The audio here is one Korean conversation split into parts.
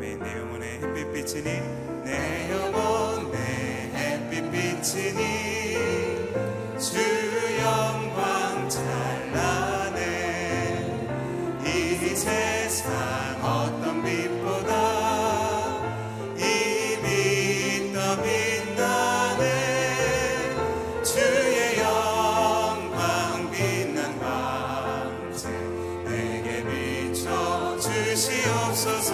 왜 내 영혼에 햇빛 비치니 내 영혼에 햇빛 비치니 주 영광 찬란해 이 세상 어떤 빛보다 이 빛 더 빛나네 주의 영광 빛난 광채 내게 비춰 주시옵소서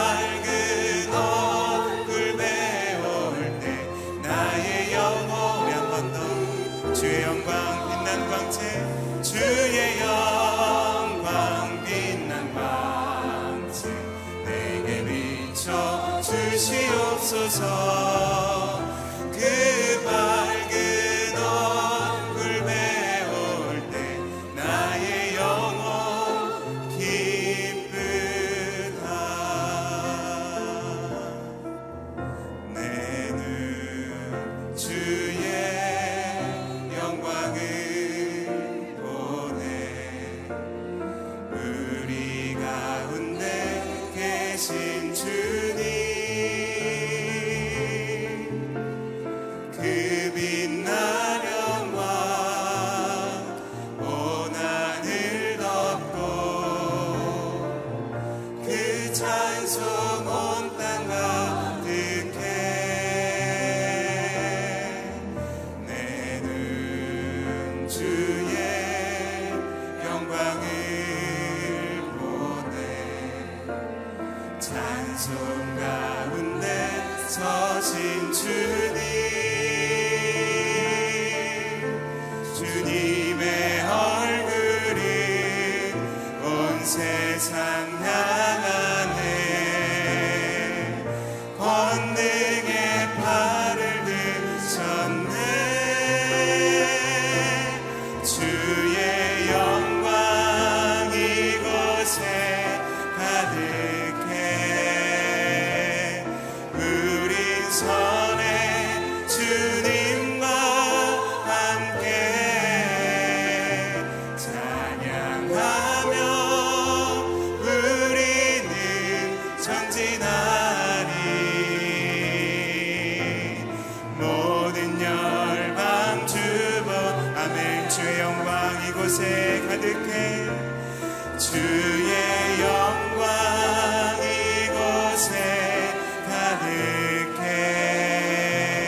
찬양하며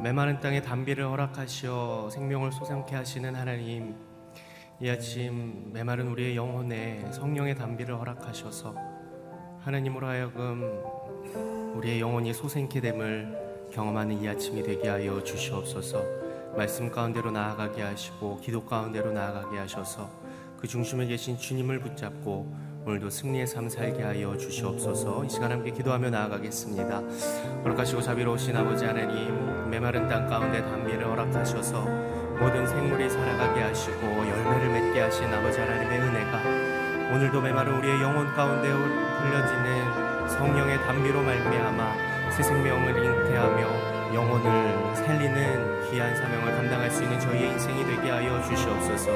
메마른 땅에 단비를 허락하시어 생명을 솟상케 하시는 하나님, 이 아침 메마른 우리의 영혼에 성령의 단비를 허락하셔서 하나님으로 하여금 우리의 영혼이 솟생케 됨을 경험하는 이 아침이 되게 하여 주시옵소서. 말씀 가운데로 나아가게 하시고 기도 가운데로 나아가게 하셔서 그 중심에 계신 주님을 붙잡고 오늘도 승리의 삶 살게 하여 주시옵소서. 이 시간 함께 기도하며 나아가겠습니다. 거룩하시고 자비로우신 아버지 하나님, 메마른 땅 가운데 단비를 허락하셔서 모든 생물이 살아가게 하시고 열매를 맺게 하신 아버지 하나님의 은혜가 오늘도 메마른 우리의 영혼 가운데 흘러지는 성령의 단비로 말미암아 새 생명을 잉태하며 영혼을 살리는 귀한 사명을 감당할 수 있는 저희의 인생이 되게 하여 주시옵소서.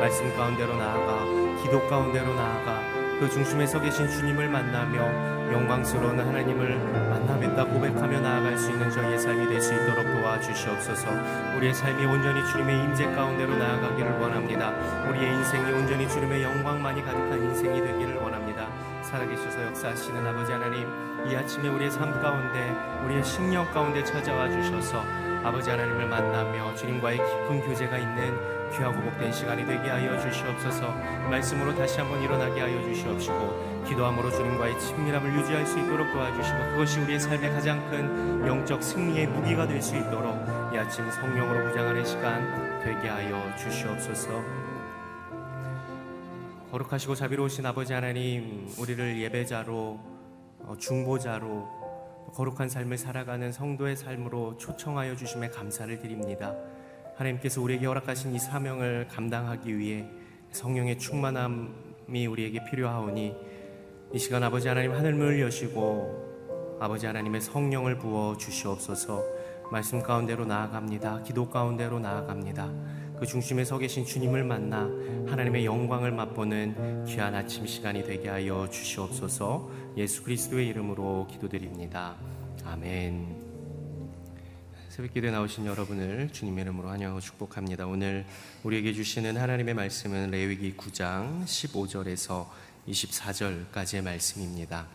말씀 가운데로 나아가 기도 가운데로 나아가 그 중심에 서 계신 주님을 만나며 영광스러운 하나님을 만나뵙다 고백하며 나아갈 수 있는 저희의 삶이 될 수 있도록 도와주시옵소서. 우리의 삶이 온전히 주님의 임재 가운데로 나아가기를 원합니다. 우리의 인생이 온전히 주님의 영광만이 가득한 인생이 되기를 원합니다. 살아계셔서 역사하시는 아버지 하나님, 이 아침에 우리의 삶 가운데 우리의 심령 가운데 찾아와 주셔서 아버지 하나님을 만나며 주님과의 깊은 교제가 있는 귀하고 복된 시간이 되게 하여 주시옵소서. 말씀으로 다시 한번 일어나게 하여 주시옵시고 기도함으로 주님과의 친밀함을 유지할 수 있도록 도와주시고 그것이 우리의 삶의 가장 큰 영적 승리의 무기가 될 수 있도록 이 아침 성령으로 무장하는 시간 되게 하여 주시옵소서. 거룩하시고 자비로우신 아버지 하나님, 우리를 예배자로 중보자로 거룩한 삶을 살아가는 성도의 삶으로 초청하여 주심에 감사를 드립니다. 하나님께서 우리에게 허락하신 이 사명을 감당하기 위해 성령의 충만함이 우리에게 필요하오니 이 시간 아버지 하나님 하늘문을 여시고 아버지 하나님의 성령을 부어 주시옵소서. 말씀 가운데로 나아갑니다. 기도 가운데로 나아갑니다. 그 중심에 서 계신 주님을 만나 하나님의 영광을 맛보는 귀한 아침 시간이 되게 하여 주시옵소서. 예수 그리스도의 이름으로 기도드립니다. 아멘. 새벽기도에 나오신 여러분을 주님의 이름으로 환영하고 축복합니다. 오늘 우리에게 주시는 하나님의 말씀은 레위기 9장 15절에서 24절까지의 말씀입니다.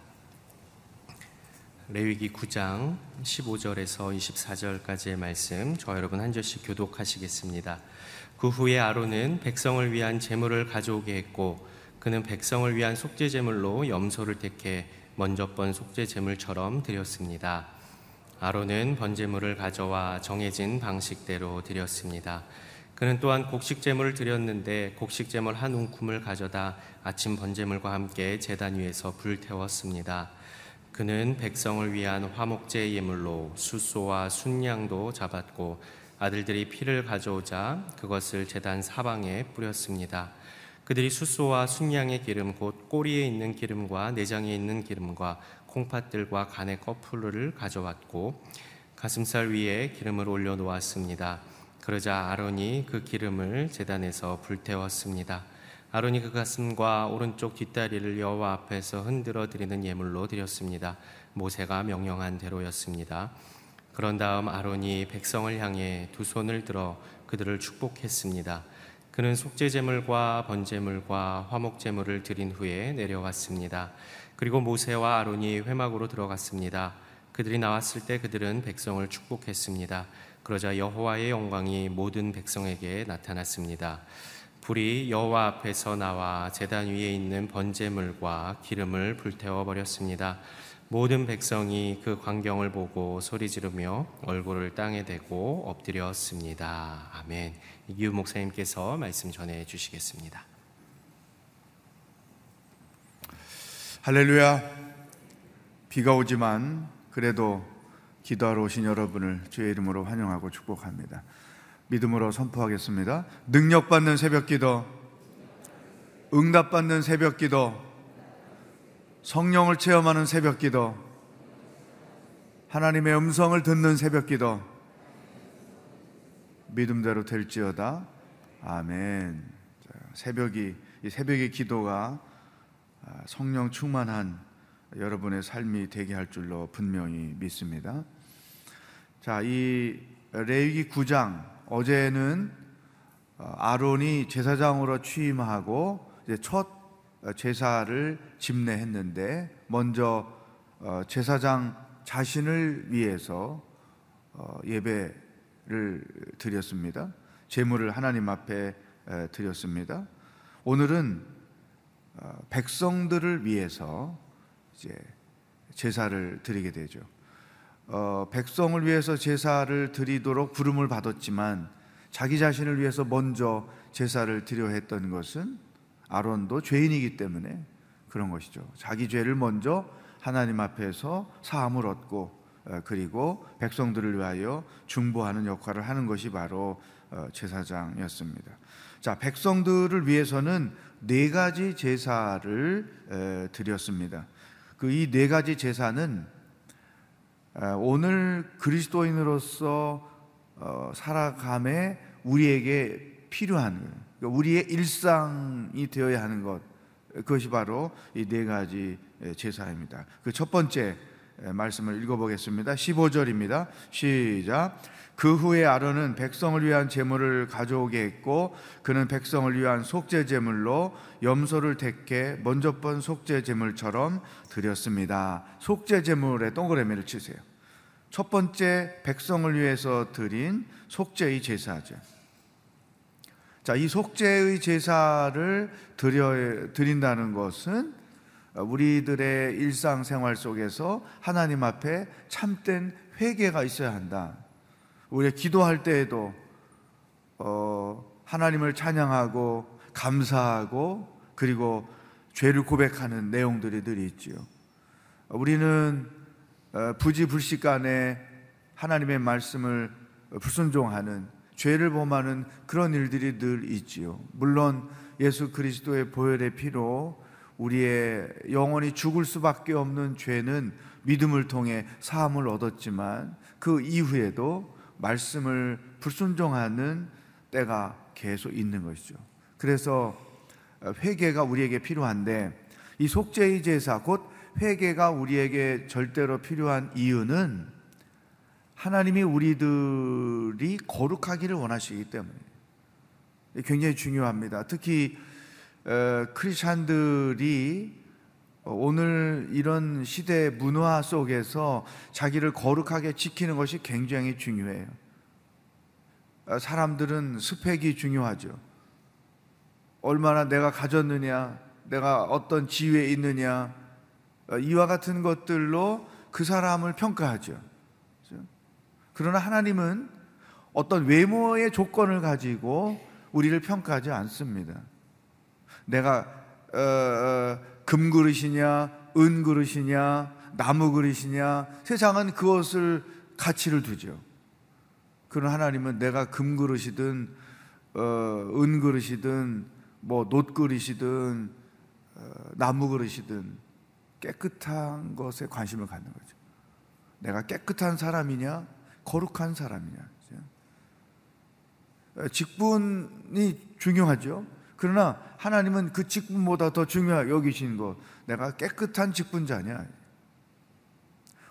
레위기 9장 15절에서 24절까지의 말씀, 저와 여러분 한 절씩 교독하시겠습니다. 그 후에 아론은 백성을 위한 제물을 가져오게 했고 그는 백성을 위한 속죄 제물로 염소를 택해 먼저 번 속죄 제물처럼 드렸습니다. 아론은 번제물을 가져와 정해진 방식대로 드렸습니다. 그는 또한 곡식제물을 드렸는데 곡식제물 한 움큼을 가져다 아침 번제물과 함께 제단 위에서 불태웠습니다. 그는 백성을 위한 화목제 예물로 숫소와 순양도 잡았고 아들들이 피를 가져오자 그것을 제단 사방에 뿌렸습니다. 그들이 숫소와 순양의 기름 곧 꼬리에 있는 기름과 내장에 있는 기름과 콩팥들과 간의 꺼풀을 가져왔고 가슴살 위에 기름을 올려놓았습니다. 그러자 아론이 그 기름을 제단에서 불태웠습니다. 아론이 그 가슴과 오른쪽 뒷다리를 여호와 앞에서 흔들어 드리는 예물로 드렸습니다. 모세가 명령한 대로였습니다. 그런 다음 아론이 백성을 향해 두 손을 들어 그들을 축복했습니다. 그는 속죄제물과 번제물과 화목제물을 드린 후에 내려왔습니다. 그리고 모세와 아론이 회막으로 들어갔습니다. 그들이 나왔을 때 그들은 백성을 축복했습니다. 그러자 여호와의 영광이 모든 백성에게 나타났습니다. 불이 여호와 앞에서 나와 제단 위에 있는 번제물과 기름을 불태워버렸습니다. 모든 백성이 그 광경을 보고 소리 지르며 얼굴을 땅에 대고 엎드렸습니다. 아멘. 이규 목사님께서 말씀 전해 주시겠습니다. 할렐루야. 비가 오지만 그래도 기도하러 오신 여러분을 주의 이름으로 환영하고 축복합니다. 믿음으로 선포하겠습니다. 능력받는 새벽기도, 응답받는 새벽기도, 성령을 체험하는 새벽기도, 하나님의 음성을 듣는 새벽기도, 믿음대로 될지어다. 아멘. 이 새벽의 기도가 성령 충만한 여러분의 삶이 되게 할 줄로 분명히 믿습니다. 자, 이 레위기 9장, 어제는 아론이 제사장으로 취임하고 이제 첫 제사를 집례했는데 먼저 제사장 자신을 위해서 예배 제물을 드렸습니다. 제물을 하나님 앞에 드렸습니다. 오늘은 백성들을 위해서 이제 제사를 드리게 되죠. 백성을 위해서 제사를 드리도록 부름을 받았지만 자기 자신을 위해서 먼저 제사를 드려 했던 것은 아론도 죄인이기 때문에 그런 것이죠. 자기 죄를 먼저 하나님 앞에서 사함을 얻고 그리고 백성들을 위하여 중보하는 역할을 하는 것이 바로 제사장이었습니다. 자, 백성들을 위해서는 네 가지 제사를 드렸습니다. 그 이 네 가지 제사는 오늘 그리스도인으로서 살아감에 우리에게 필요한 거예요. 그러니까 우리의 일상이 되어야 하는 것, 그것이 바로 이 네 가지 제사입니다. 그 첫 번째 말씀을 읽어보겠습니다. 15절입니다 시작. 그 후에 아론은 백성을 위한 제물을 가져오게 했고 그는 백성을 위한 속죄 제물로 염소를 택해 먼저 번 속죄 제물처럼 드렸습니다. 속죄 제물에 동그라미를 치세요. 첫 번째 백성을 위해서 드린 속죄의 제사죠. 자, 이 속죄의 제사를 드린다는 것은 우리들의 일상생활 속에서 하나님 앞에 참된 회개가 있어야 한다. 우리가 기도할 때에도 하나님을 찬양하고 감사하고 그리고 죄를 고백하는 내용들이 늘 있지요. 우리는 부지불식 간에 하나님의 말씀을 불순종하는, 죄를 범하는 그런 일들이 늘 있지요. 물론 예수 그리스도의 보혈의 피로 우리의 영원히 죽을 수밖에 없는 죄는 믿음을 통해 사함을 얻었지만 그 이후에도 말씀을 불순종하는 때가 계속 있는 것이죠. 그래서 회개가 우리에게 필요한데, 이 속죄의 제사 곧 회개가 우리에게 절대로 필요한 이유는 하나님이 우리들이 거룩하기를 원하시기 때문에 굉장히 중요합니다. 특히 크리스찬들이 오늘 이런 시대 문화 속에서 자기를 거룩하게 지키는 것이 굉장히 중요해요. 사람들은 스펙이 중요하죠. 얼마나 내가 가졌느냐, 내가 어떤 지위에 있느냐, 이와 같은 것들로 그 사람을 평가하죠. 그러나 하나님은 어떤 외모의 조건을 가지고 우리를 평가하지 않습니다. 내가 금그릇이냐 은그릇이냐 나무그릇이냐, 세상은 그것을 가치를 두죠. 그러나 하나님은 내가 금그릇이든 은그릇이든 뭐 놋그릇이든 나무그릇이든 깨끗한 것에 관심을 갖는 거죠. 내가 깨끗한 사람이냐 거룩한 사람이냐. 직분이 중요하죠. 그러나 하나님은 그 직분보다 더 중요하게 여기신 것, 내가 깨끗한 직분자냐.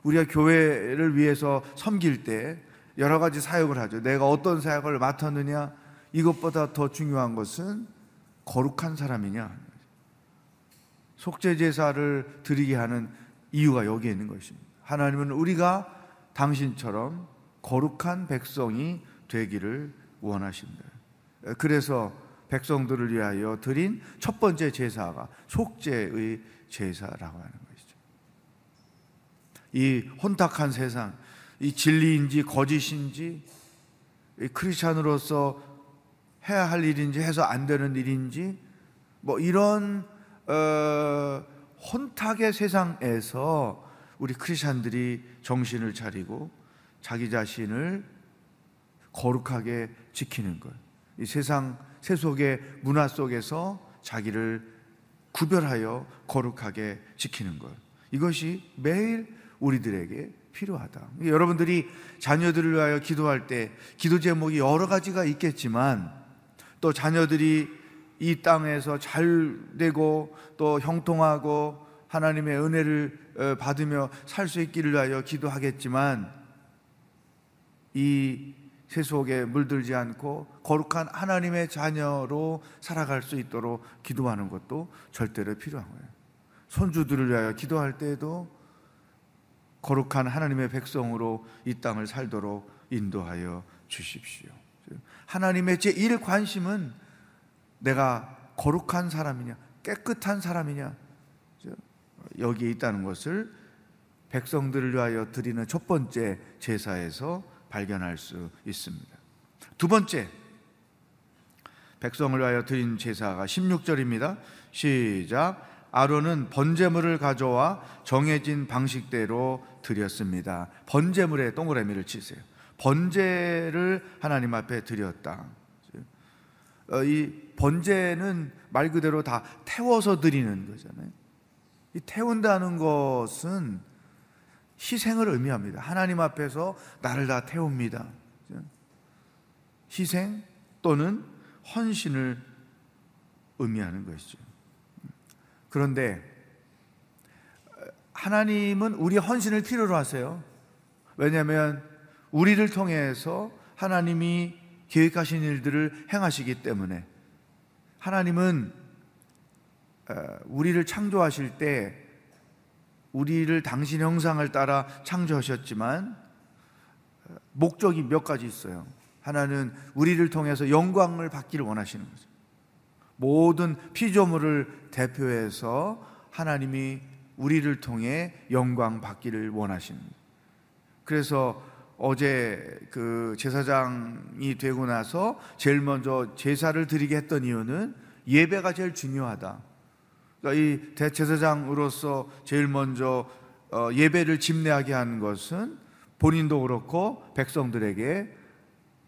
우리가 교회를 위해서 섬길 때 여러 가지 사역을 하죠. 내가 어떤 사역을 맡았느냐, 이것보다 더 중요한 것은 거룩한 사람이냐. 속죄 제사를 드리게 하는 이유가 여기에 있는 것입니다. 하나님은 우리가 당신처럼 거룩한 백성이 되기를 원하십니다. 그래서 백성들을 위하여 드린 첫 번째 제사가 속죄의 제사라고 하는 것이죠. 이 혼탁한 세상, 이 진리인지 거짓인지, 이 크리스찬으로서 해야 할 일인지 해서 안 되는 일인지, 뭐 이런 혼탁의 세상에서 우리 크리스찬들이 정신을 차리고 자기 자신을 거룩하게 지키는 것, 이 세상 세속의 문화 속에서 자기를 구별하여 거룩하게 지키는 것, 이것이 매일 우리들에게 필요하다. 여러분들이 자녀들을 위하여 기도할 때 기도 제목이 여러 가지가 있겠지만, 또 자녀들이 이 땅에서 잘 되고 또 형통하고 하나님의 은혜를 받으며 살 수 있기를 위하여 기도하겠지만, 이 세속에 물들지 않고 거룩한 하나님의 자녀로 살아갈 수 있도록 기도하는 것도 절대로 필요한 거예요. 손주들을 위하여 기도할 때에도 거룩한 하나님의 백성으로 이 땅을 살도록 인도하여 주십시오. 하나님의 제1 관심은 내가 거룩한 사람이냐 깨끗한 사람이냐 여기에 있다는 것을 백성들을 위하여 드리는 첫 번째 제사에서 발견할 수 있습니다. 두 번째 백성을 위하여 드린 제사가 16절입니다. 시작. 아론은 번제물을 가져와 정해진 방식대로 드렸습니다. 번제물에 동그라미를 치세요. 번제를 하나님 앞에 드렸다. 이 번제는 말 그대로 다 태워서 드리는 거잖아요. 이 태운다는 것은 희생을 의미합니다. 하나님 앞에서 나를 다 태웁니다. 희생 또는 헌신을 의미하는 것이죠. 그런데 하나님은 우리 헌신을 필요로 하세요. 왜냐하면 우리를 통해서 하나님이 계획하신 일들을 행하시기 때문에 하나님은 우리를 창조하실 때 우리를 당신 형상을 따라 창조하셨지만 목적이 몇 가지 있어요. 하나는 우리를 통해서 영광을 받기를 원하시는 거죠. 모든 피조물을 대표해서 하나님이 우리를 통해 영광 받기를 원하시는 거예요. 그래서 어제 그 제사장이 되고 나서 제일 먼저 제사를 드리게 했던 이유는 예배가 제일 중요하다. 그러니까 이 대제사장으로서 제일 먼저 예배를 집례하게 한 것은 본인도 그렇고 백성들에게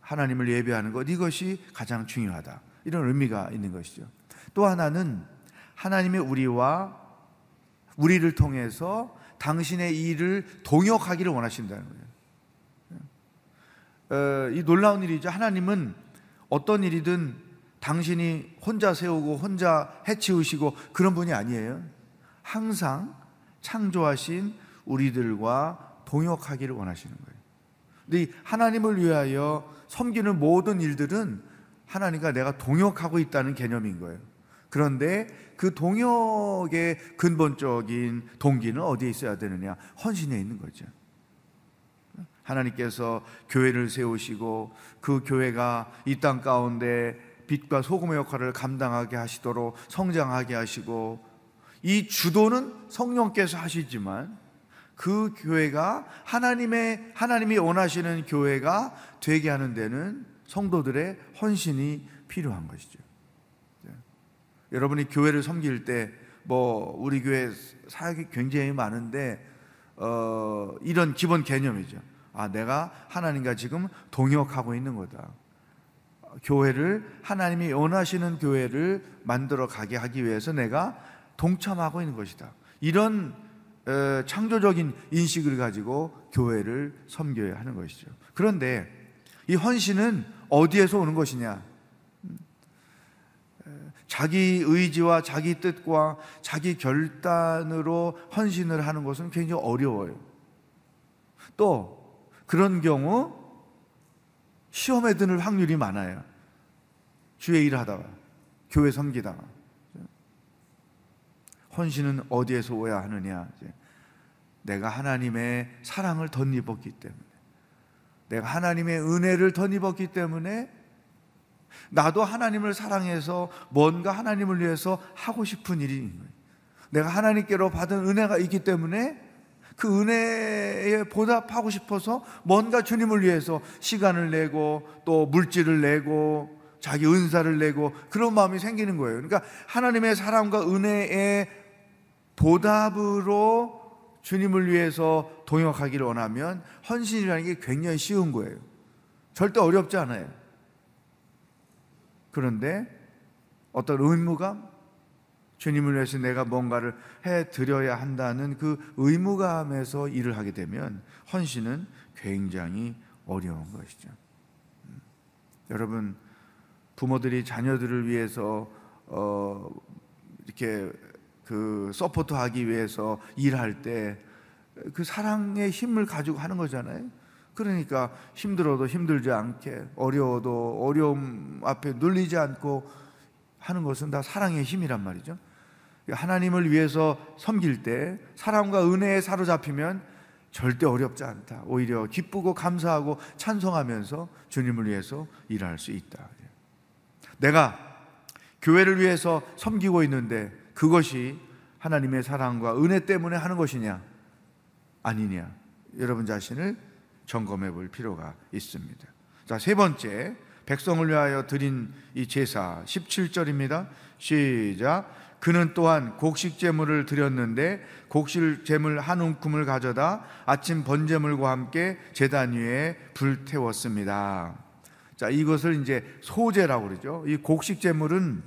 하나님을 예배하는 것, 이것이 가장 중요하다. 이런 의미가 있는 것이죠. 또 하나는 하나님의 우리를 통해서 당신의 일을 동역하기를 원하신다는 거예요. 이 놀라운 일이죠. 하나님은 어떤 일이든 당신이 혼자 세우고 혼자 해치우시고 그런 분이 아니에요. 항상 창조하신 우리들과 동역하기를 원하시는 거예요. 근데 하나님을 위하여 섬기는 모든 일들은 하나님과 내가 동역하고 있다는 개념인 거예요. 그런데 그 동역의 근본적인 동기는 어디에 있어야 되느냐? 헌신에 있는 거죠. 하나님께서 교회를 세우시고 그 교회가 이 땅 가운데 빛과 소금의 역할을 감당하게 하시도록 성장하게 하시고, 이 주도는 성령께서 하시지만 그 교회가 하나님이 원하시는 교회가 되게 하는 데는 성도들의 헌신이 필요한 것이죠. 여러분이 교회를 섬길 때, 우리 교회 사역이 굉장히 많은데, 이런 기본 개념이죠. 내가 하나님과 지금 동역하고 있는 거다. 하나님이 원하시는 교회를 만들어 가게 하기 위해서 내가 동참하고 있는 것이다. 이런 창조적인 인식을 가지고 교회를 섬겨야 하는 것이죠. 그런데 이 헌신은 어디에서 오는 것이냐? 자기 의지와 자기 뜻과 자기 결단으로 헌신을 하는 것은 굉장히 어려워요. 또 그런 경우 시험에 드는 확률이 많아요. 주의 일을 하다가, 교회 섬기다가. 헌신은 어디에서 오야 하느냐? 내가 하나님의 사랑을 덧입었기 때문에, 내가 하나님의 은혜를 덧입었기 때문에, 나도 하나님을 사랑해서 뭔가 하나님을 위해서 하고 싶은 일인 거예요. 내가 하나님께로 받은 은혜가 있기 때문에 그 은혜에 보답하고 싶어서 뭔가 주님을 위해서 시간을 내고 또 물질을 내고 자기 은사를 내고 그런 마음이 생기는 거예요. 그러니까 하나님의 사랑과 은혜의 보답으로 주님을 위해서 동역하기를 원하면 헌신이라는 게 굉장히 쉬운 거예요. 절대 어렵지 않아요. 그런데 어떤 의무감, 주님을 위해서 내가 뭔가를 해드려야 한다는 그 의무감에서 일을 하게 되면 헌신은 굉장히 어려운 것이죠. 여러분, 부모들이 자녀들을 위해서 이렇게 서포트하기 위해서 일할 때 그 사랑의 힘을 가지고 하는 거잖아요. 그러니까 힘들어도 힘들지 않게, 어려워도 어려움 앞에 눌리지 않고 하는 것은 다 사랑의 힘이란 말이죠. 하나님을 위해서 섬길 때 사랑과 은혜에 사로잡히면 절대 어렵지 않다. 오히려 기쁘고 감사하고 찬송하면서 주님을 위해서 일할 수 있다. 내가 교회를 위해서 섬기고 있는데 그것이 하나님의 사랑과 은혜 때문에 하는 것이냐 아니냐, 여러분 자신을 점검해 볼 필요가 있습니다. 자, 세 번째, 백성을 위하여 드린 이 제사 17절입니다. 시작. 그는 또한 곡식 제물을 드렸는데 곡식 제물 한 움큼을 가져다 아침 번제물과 함께 제단 위에 불태웠습니다. 자, 이것을 이제 소제라고 그러죠. 이 곡식 제물은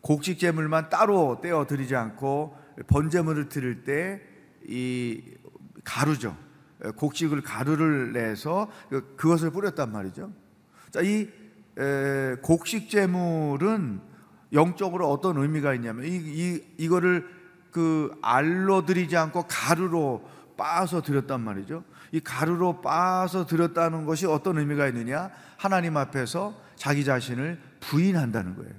곡식 제물만 따로 떼어 드리지 않고 번제물을 드릴 때 이 가루죠. 곡식을 가루를 내서 그것을 뿌렸단 말이죠. 자, 이 곡식 제물은 영적으로 어떤 의미가 있냐면 이거를 그 알로 드리지 않고 가루로 빻아서 드렸단 말이죠. 이 가루로 빻아서 드렸다는 것이 어떤 의미가 있느냐? 하나님 앞에서 자기 자신을 부인한다는 거예요.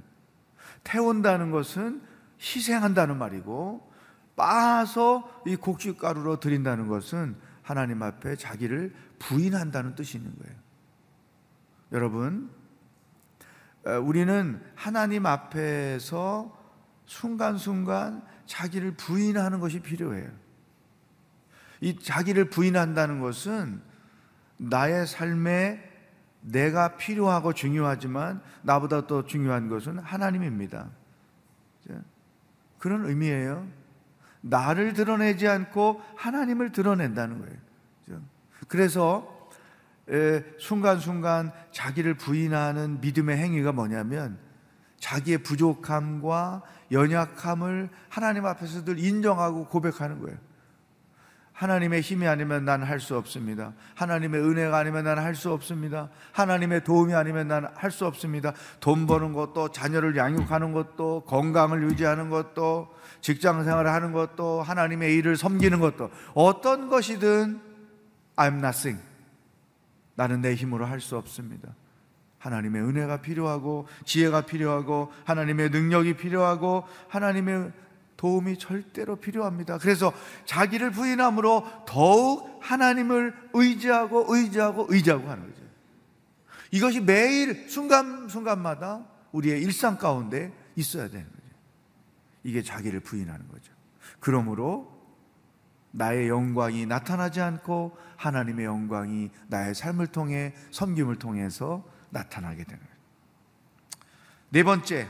태운다는 것은 희생한다는 말이고, 빻아서 이 곡식 가루로 드린다는 것은 하나님 앞에 자기를 부인한다는 뜻이 있는 거예요. 여러분, 우리는 하나님 앞에서 순간순간 자기를 부인하는 것이 필요해요. 이 자기를 부인한다는 것은 나의 삶에 내가 필요하고 중요하지만 나보다 더 중요한 것은 하나님입니다. 그런 의미예요. 나를 드러내지 않고 하나님을 드러낸다는 거예요. 그래서 순간순간 자기를 부인하는 믿음의 행위가 뭐냐면 자기의 부족함과 연약함을 하나님 앞에서 늘 인정하고 고백하는 거예요. 하나님의 힘이 아니면 난 할 수 없습니다. 하나님의 은혜가 아니면 난 할 수 없습니다. 하나님의 도움이 아니면 난 할 수 없습니다. 돈 버는 것도, 자녀를 양육하는 것도, 건강을 유지하는 것도, 직장생활을 하는 것도, 하나님의 일을 섬기는 것도, 어떤 것이든 I'm nothing, 나는 내 힘으로 할 수 없습니다. 하나님의 은혜가 필요하고, 지혜가 필요하고, 하나님의 능력이 필요하고, 하나님의 도움이 절대로 필요합니다. 그래서 자기를 부인함으로 더욱 하나님을 의지하고 하는 거죠. 이것이 매일 순간순간마다 우리의 일상 가운데 있어야 되는 거죠. 이게 자기를 부인하는 거죠. 그러므로 나의 영광이 나타나지 않고 하나님의 영광이 나의 삶을 통해, 섬김을 통해서 나타나게 되는 거예요. 네 번째,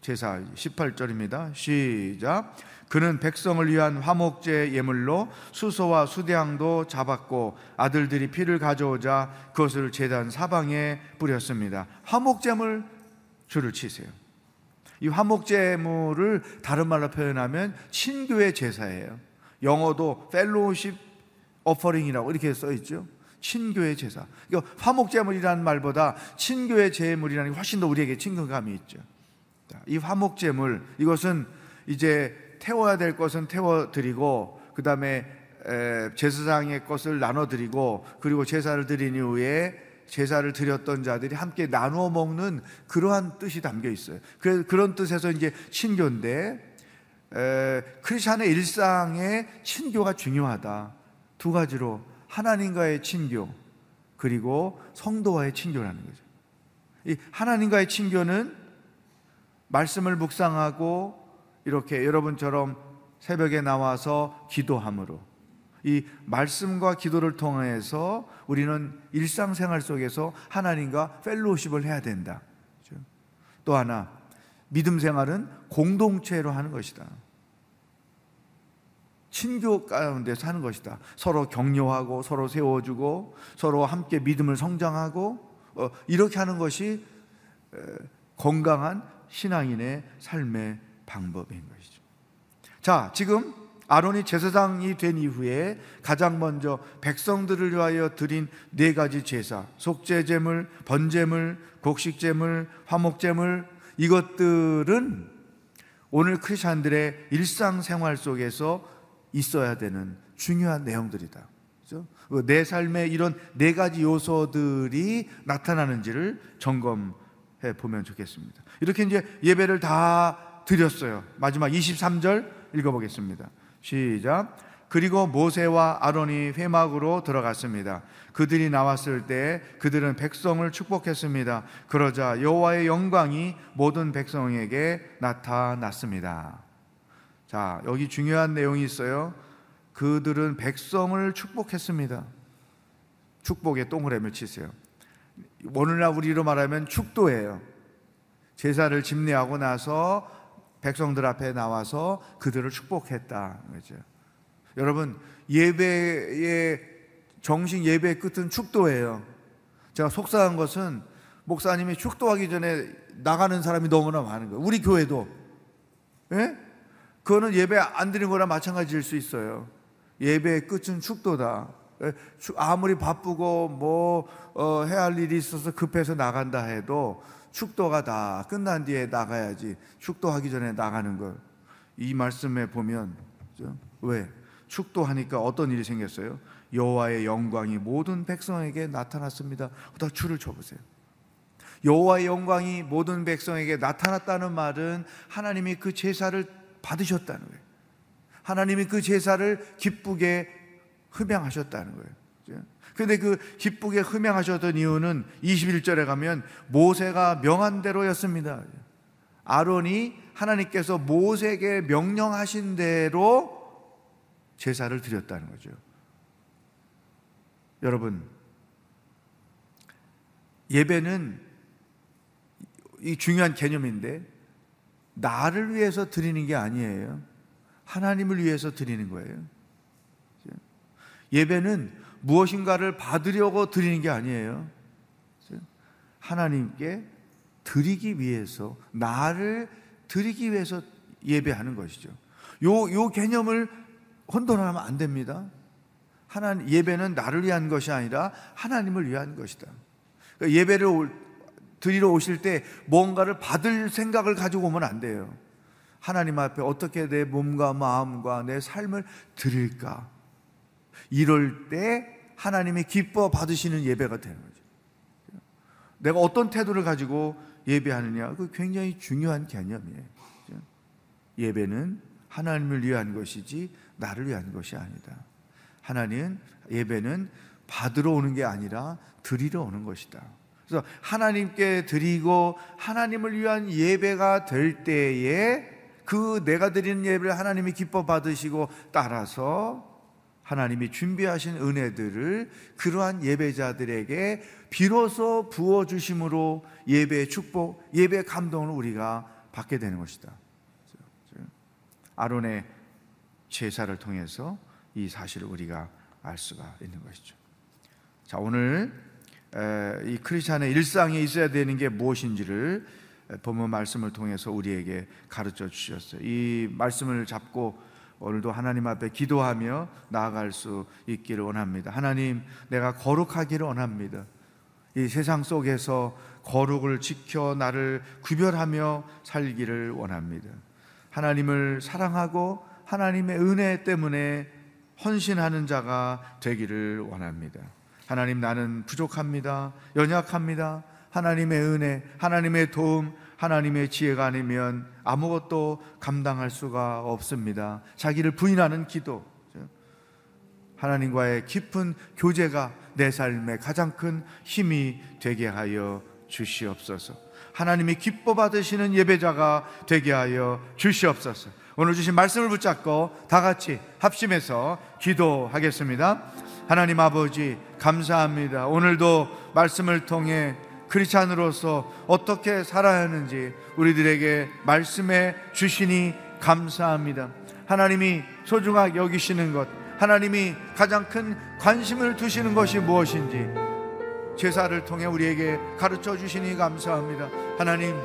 제사 18절입니다. 시작. 그는 백성을 위한 화목제 예물로 수소와 수대향도 잡았고 아들들이 피를 가져오자 그것을 제단 사방에 뿌렸습니다. 화목제물, 줄을 치세요. 이 화목제물을 다른 말로 표현하면 친교의 제사예요. 영어도 fellowship offering이라고 이렇게 써있죠. 친교의 제사. 그러니까 화목제물이라는 말보다 친교의 제물이라는 게 훨씬 더 우리에게 친근감이 있죠. 이 화목제물, 이것은 이제 태워야 될 것은 태워드리고, 그 다음에 제사장의 것을 나눠드리고, 그리고 제사를 드린 이후에 제사를 드렸던 자들이 함께 나누어 먹는 그러한 뜻이 담겨 있어요. 그래서 그런 뜻에서 이제 친교인데, 크리스찬의 일상에 친교가 중요하다. 두 가지로, 하나님과의 친교, 그리고 성도와의 친교라는 거죠. 이 하나님과의 친교는 말씀을 묵상하고 이렇게 여러분처럼 새벽에 나와서 기도함으로, 이 말씀과 기도를 통해서 우리는 일상생활 속에서 하나님과 펠로우십을 해야 된다. 또 하나, 믿음 생활은 공동체로 하는 것이다. 친교 가운데서 하는 것이다. 서로 격려하고, 서로 세워주고, 서로 함께 믿음을 성장하고, 이렇게 하는 것이 건강한 신앙인의 삶의 방법인 것이죠. 자, 지금 아론이 제사장이 된 이후에 가장 먼저 백성들을 위하여 드린 네 가지 제사, 속죄제물, 번제물, 곡식제물, 화목제물, 이것들은 오늘 크리스찬들의 일상생활 속에서 있어야 되는 중요한 내용들이다. 그렇죠? 내 삶에 이런 네 가지 요소들이 나타나는지를 점검해 보면 좋겠습니다. 이렇게 이제 예배를 다 드렸어요. 마지막 23절 읽어보겠습니다. 시작. 그리고 모세와 아론이 회막으로 들어갔습니다. 그들이 나왔을 때 그들은 백성을 축복했습니다. 그러자 여호와의 영광이 모든 백성에게 나타났습니다. 자, 여기 중요한 내용이 있어요. 그들은 백성을 축복했습니다. 축복에 동그라미를 치세요. 오늘날 우리로 말하면 축도예요. 제사를 집례하고 나서 백성들 앞에 나와서 그들을 축복했다. 그렇죠? 여러분, 예배의 정식 예배의 끝은 축도예요. 제가 속상한 것은 목사님이 축도하기 전에 나가는 사람이 너무나 많은 거예요. 우리 교회도. 예? 그거는 예배 안 드린 거랑 마찬가지일 수 있어요. 예배의 끝은 축도다. 아무리 바쁘고 해야 할 일이 있어서 급해서 나간다 해도 축도가 다 끝난 뒤에 나가야지, 축도하기 전에 나가는 걸. 이 말씀에 보면 왜? 축도하니까 어떤 일이 생겼어요? 여호와의 영광이 모든 백성에게 나타났습니다. 다 줄을 쳐보세요. 여호와의 영광이 모든 백성에게 나타났다는 말은 하나님이 그 제사를 받으셨다는 거예요. 하나님이 그 제사를 기쁘게 흠양하셨다는 거예요. 그런데 그 기쁘게 흠양하셨던 이유는 21절에 가면 모세가 명한 대로였습니다. 아론이 하나님께서 모세에게 명령하신 대로 제사를 드렸다는 거죠. 여러분, 예배는 이 중요한 개념인데 나를 위해서 드리는 게 아니에요. 하나님을 위해서 드리는 거예요. 예배는 무엇인가를 받으려고 드리는 게 아니에요. 하나님께 드리기 위해서, 나를 드리기 위해서 예배하는 것이죠. 요 개념을 혼돈하면 안 됩니다. 하나님, 예배는 나를 위한 것이 아니라 하나님을 위한 것이다. 그러니까 예배를 드리러 오실 때 뭔가를 받을 생각을 가지고 오면 안 돼요. 하나님 앞에 어떻게 내 몸과 마음과 내 삶을 드릴까? 이럴 때 하나님이 기뻐 받으시는 예배가 되는 거죠. 내가 어떤 태도를 가지고 예배하느냐, 그거 굉장히 중요한 개념이에요. 예배는 하나님을 위한 것이지 나를 위한 것이 아니다. 하나님은 예배는 받으러 오는 게 아니라 드리러 오는 것이다. 그래서 하나님께 드리고 하나님을 위한 예배가 될 때에 그 내가 드리는 예배를 하나님이 기뻐 받으시고, 따라서 하나님이 준비하신 은혜들을 그러한 예배자들에게 비로소 부어주심으로 예배의 축복, 예배의 감동을 우리가 받게 되는 것이다. 아론의 제사를 통해서 이 사실을 우리가 알 수가 있는 것이죠. 자, 오늘 이 크리스찬의 일상에 있어야 되는 게 무엇인지를 본문 말씀을 통해서 우리에게 가르쳐 주셨어요. 이 말씀을 잡고 오늘도 하나님 앞에 기도하며 나아갈 수 있기를 원합니다. 하나님, 내가 거룩하기를 원합니다. 이 세상 속에서 거룩을 지켜 나를 구별하며 살기를 원합니다. 하나님을 사랑하고 하나님의 은혜 때문에 헌신하는 자가 되기를 원합니다. 하나님, 나는 부족합니다. 연약합니다. 하나님의 은혜, 하나님의 도움, 하나님의 지혜가 아니면 아무것도 감당할 수가 없습니다. 자기를 부인하는 기도, 하나님과의 깊은 교제가 내 삶의 가장 큰 힘이 되게 하여 주시옵소서. 하나님이 기뻐 받으시는 예배자가 되게 하여 주시옵소서. 오늘 주신 말씀을 붙잡고 다 같이 합심해서 기도하겠습니다. 하나님 아버지, 감사합니다. 오늘도 말씀을 통해 크리스찬으로서 어떻게 살아야 하는지 우리들에게 말씀해 주시니 감사합니다. 하나님이 소중하게 여기시는 것, 하나님이 가장 큰 관심을 두시는 것이 무엇인지 제사를 통해 우리에게 가르쳐 주시니 감사합니다. 하나님,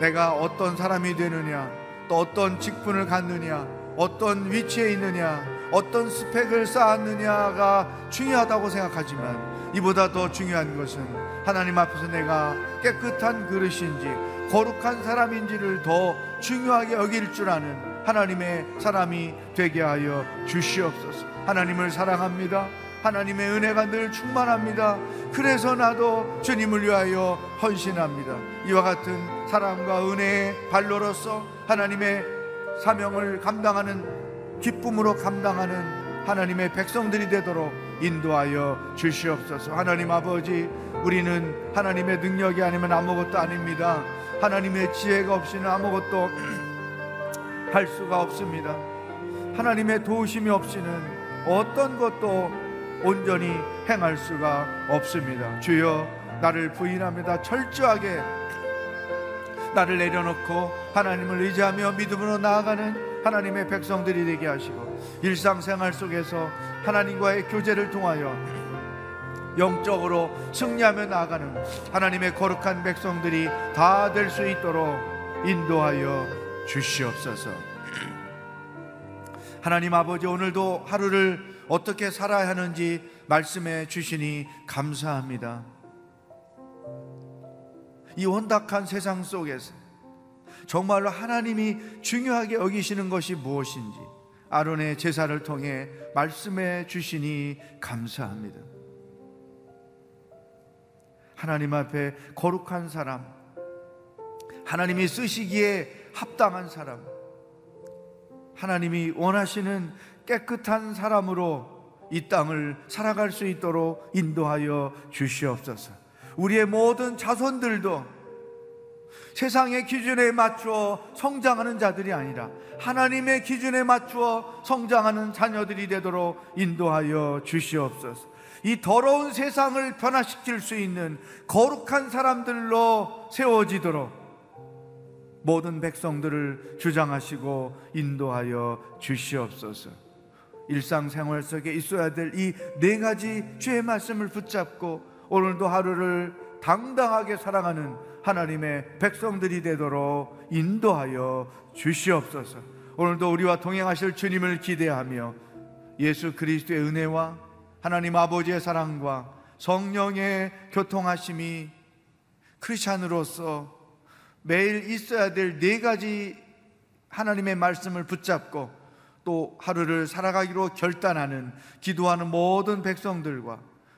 내가 어떤 사람이 되느냐, 또 어떤 직분을 갖느냐, 어떤 위치에 있느냐, 어떤 스펙을 쌓았느냐가 중요하다고 생각하지만 이보다 더 중요한 것은 하나님 앞에서 내가 깨끗한 그릇인지 거룩한 사람인지를 더 중요하게 여길 줄 아는 하나님의 사람이 되게 하여 주시옵소서. 하나님을 사랑합니다. 하나님의 은혜가 늘 충만합니다. 그래서 나도 주님을 위하여 헌신합니다. 이와 같은 사랑과 은혜의 발로로서 하나님의 사명을 감당하는, 기쁨으로 감당하는 하나님의 백성들이 되도록 인도하여 주시옵소서. 하나님 아버지, 우리는 하나님의 능력이 아니면 아무것도 아닙니다. 하나님의 지혜가 없이는 아무것도 할 수가 없습니다. 하나님의 도우심이 없이는 어떤 것도 온전히 행할 수가 없습니다. 주여, 나를 부인합니다. 철저하게 나를 내려놓고 하나님을 의지하며 믿음으로 나아가는 하나님의 백성들이 되게 하시고, 일상생활 속에서 하나님과의 교제를 통하여 영적으로 승리하며 나아가는 하나님의 거룩한 백성들이 다 될 수 있도록 인도하여 주시옵소서. 하나님 아버지, 오늘도 하루를 어떻게 살아야 하는지 말씀해 주시니 감사합니다. 이 혼탁한 세상 속에서 정말로 하나님이 중요하게 여기시는 것이 무엇인지 아론의 제사를 통해 말씀해 주시니 감사합니다. 하나님 앞에 거룩한 사람, 하나님이 쓰시기에 합당한 사람, 하나님이 원하시는 깨끗한 사람으로 이 땅을 살아갈 수 있도록 인도하여 주시옵소서. 우리의 모든 자손들도 세상의 기준에 맞추어 성장하는 자들이 아니라 하나님의 기준에 맞추어 성장하는 자녀들이 되도록 인도하여 주시옵소서. 이 더러운 세상을 변화시킬 수 있는 거룩한 사람들로 세워지도록 모든 백성들을 주장하시고 인도하여 주시옵소서. 일상생활 속에 있어야 될 이 네 가지 주의 말씀을 붙잡고 오늘도 하루를 당당하게 살아가는 하나님의 백성들이 되도록 인도하여 주시옵소서. 오늘도 우리와 동행하실 주님을 기대하며 예수 그리스도의 은혜와 하나님 아버지의 사랑과 성령의 교통하심이 크리스찬으로서 매일 있어야 될 네 가지 하나님의 말씀을 붙잡고 또 하루를 살아가기로 결단하는 기도하는 모든 백성들과